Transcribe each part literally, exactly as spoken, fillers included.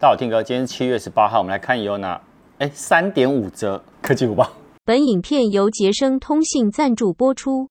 大家好，听哥，今天是七月十八号，我们来看 Yona， 哎 三点五 折科技午报。本影片由杰生通信赞助播出。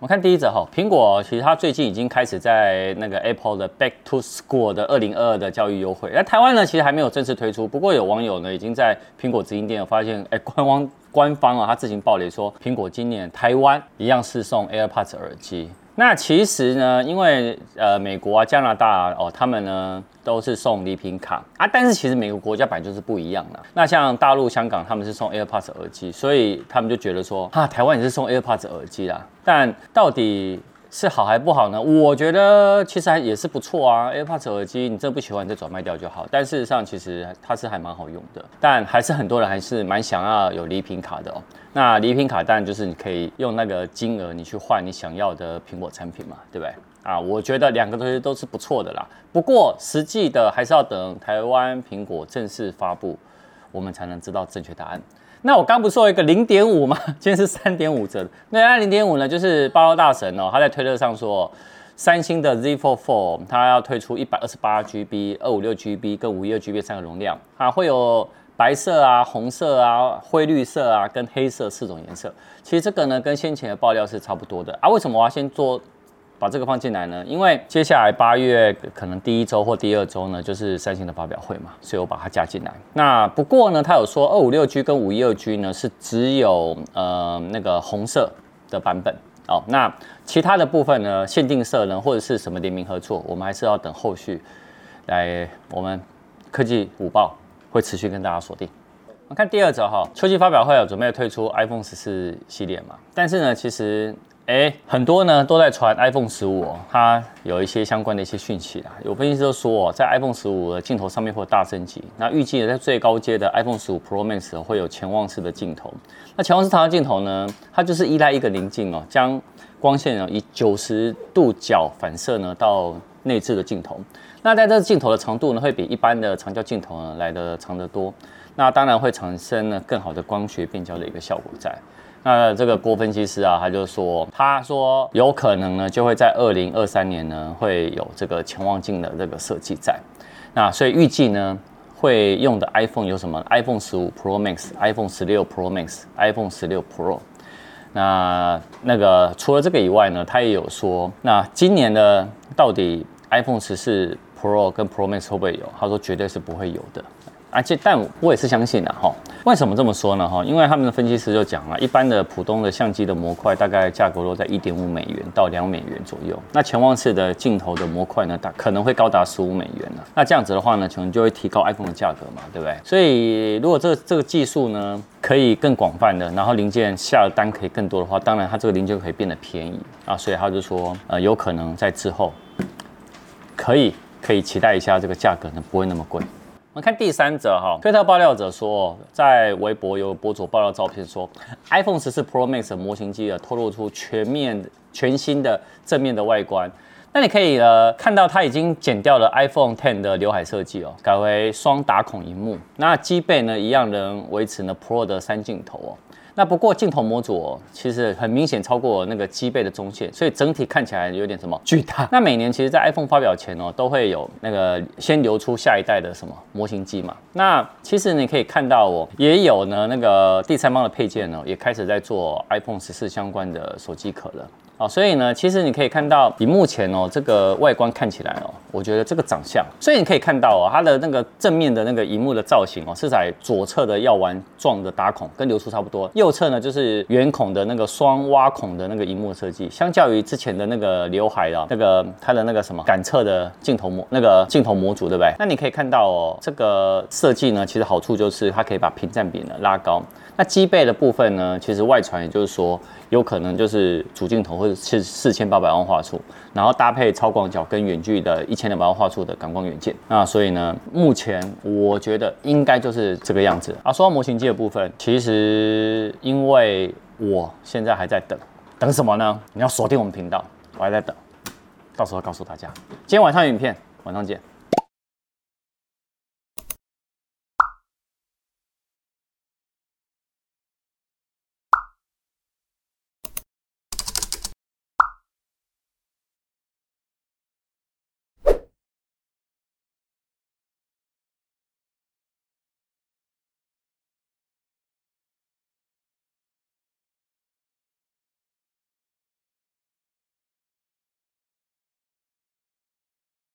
我们看第一则，苹果其实它最近已经开始在那个 Apple 的 Back to School 的二零二二的教育优惠，那台湾呢其实还没有正式推出，不过有网友呢已经在苹果直营店有发现，哎，官方官方啊他自行爆雷说，苹果今年台湾一样是送 AirPods 耳机。那其实呢，因为呃美国啊、加拿大啊，哦，他们呢都是送礼品卡啊，但是其实每个国家本来就是不一样啦。那像大陆、香港，他们是送 AirPods 耳机，所以他们就觉得说，哈、啊，台湾也是送 AirPods 耳机啦。但到底是好还不好呢？我觉得其实还也是不错啊。AirPods 耳机你真的不喜欢，你再转卖掉就好。但事实上，其实它是还蛮好用的。但还是很多人还是蛮想要有礼品卡的哦。那礼品卡当然就是你可以用那个金额，你去换你想要的苹果产品嘛，对不对？啊，我觉得两个东西都是不错的啦。不过实际的还是要等台湾苹果正式发布，我们才能知道正确答案。那我刚不是说一个 零点五 吗？今天是 三点五 折的。那 零点五 呢，就是爆料大神哦，他在推特上说，三星的 Z Fold 四 它要推出 一百二十八 G B、二百五十六 G B 跟 五百一十二 G B 三个容量啊，会有白色啊、红色啊、灰绿色啊跟黑色四种颜色。其实这个呢跟先前的爆料是差不多的啊。为什么我要先做把这个放进来呢？因为接下来八月可能第一周或第二周呢就是三星的发表会嘛，所以我把它加进来。那不过呢，他有说 二百五十六 G 跟 五百一十二 G 呢是只有呃那个红色的版本。哦，那其他的部分呢，限定色呢或者是什么联名合作，我们还是要等后续来，我们科技午报会持续跟大家锁定。我看第二则哈，秋季发表会有准备推出 iPhone 十四系列嘛，但是呢，其实哎很多呢都在传 iPhone 十五、哦、它有一些相关的一些讯息啦。有分析都说、哦、在 iPhone 十五的镜头上面会有大升级，那预计在最高阶的 iPhone 十五 Pro Max 会有潜望式的镜头。那潜望式长焦镜头呢，它就是依赖一个棱镜哦，将光线、哦、以九十度角反射呢到内置的镜头。那在这个镜头的长度呢，会比一般的长焦镜头呢来得长得多，那当然会产生呢更好的光学变焦的一个效果在。那这个郭分析师啊，他就说，他说有可能呢就会在二零二三年呢会有这个潜望镜的这个设计在。那所以预计呢会用的 iPhone 有什么 ？iPhone 十五 Pro Max、iPhone 十六 Pro Max、iPhone 十六 Pro。那那个除了这个以外呢，他也有说，那今年的到底 iPhone 十四 Pro 跟 Pro Max 会不会有？他说绝对是不会有的。而且，但我也是相信的哈。为什么这么说呢？哈，因为他们的分析师就讲了，一般的普通的相机的模块大概价格都在 一点五美元到两美元左右。那潜望式的镜头的模块呢，可能会高达十五美元了。那这样子的话呢，可能就会提高 iPhone 的价格嘛，对不对？所以如果这这个技术呢，可以更广泛的，然后零件下的单可以更多的话，当然它这个零件可以变得便宜啊。所以他就说，呃，有可能在之后可以可以期待一下这个价格呢不会那么贵。我们看第三则哈，推特爆料者说，在微博有博主爆料照片说 ，iPhone 十四 Pro Max 模型机啊透露出全面全新的正面的外观。那你可以呃看到它已经剪掉了 iPhone 十 的刘海设计哦，改为双打孔萤幕。那机背呢一样能维持呢 Pro 的三镜头哦。那不过镜头模组、哦、其实很明显超过那个机背的中线，所以整体看起来有点什么巨大。那每年其实，在 iPhone 发表前哦，都会有那个先流出下一代的什么模型机嘛。那其实你可以看到哦，也有呢那个第三方的配件呢、哦，也开始在做 iPhone 十四相关的手机壳了。啊、哦，所以呢，其实你可以看到，以目前哦这个外观看起来哦，我觉得这个长相，所以你可以看到哦，它的那个正面的那个萤幕的造型哦，是在左侧的药丸状的打孔，跟流出差不多。右侧呢就是圆孔的那个双挖孔的那个萤幕设计，相较于之前的那个刘海啊，那个它的那个什么感测的镜头模那个镜头模组，对不对？那你可以看到哦，这个设计呢，其实好处就是它可以把屏占比呢拉高。那机背的部分呢，其实外传也就是说，有可能就是主镜头或者是四千八百万画素，然后搭配超广角跟远距的一千两百万画素的感光元件。那所以呢，目前我觉得应该就是这个样子啊。说到模型机的部分，其实因为我现在还在等，等什么呢？你要锁定我们频道，我还在等，到时候告诉大家。今天晚上影片，晚上见。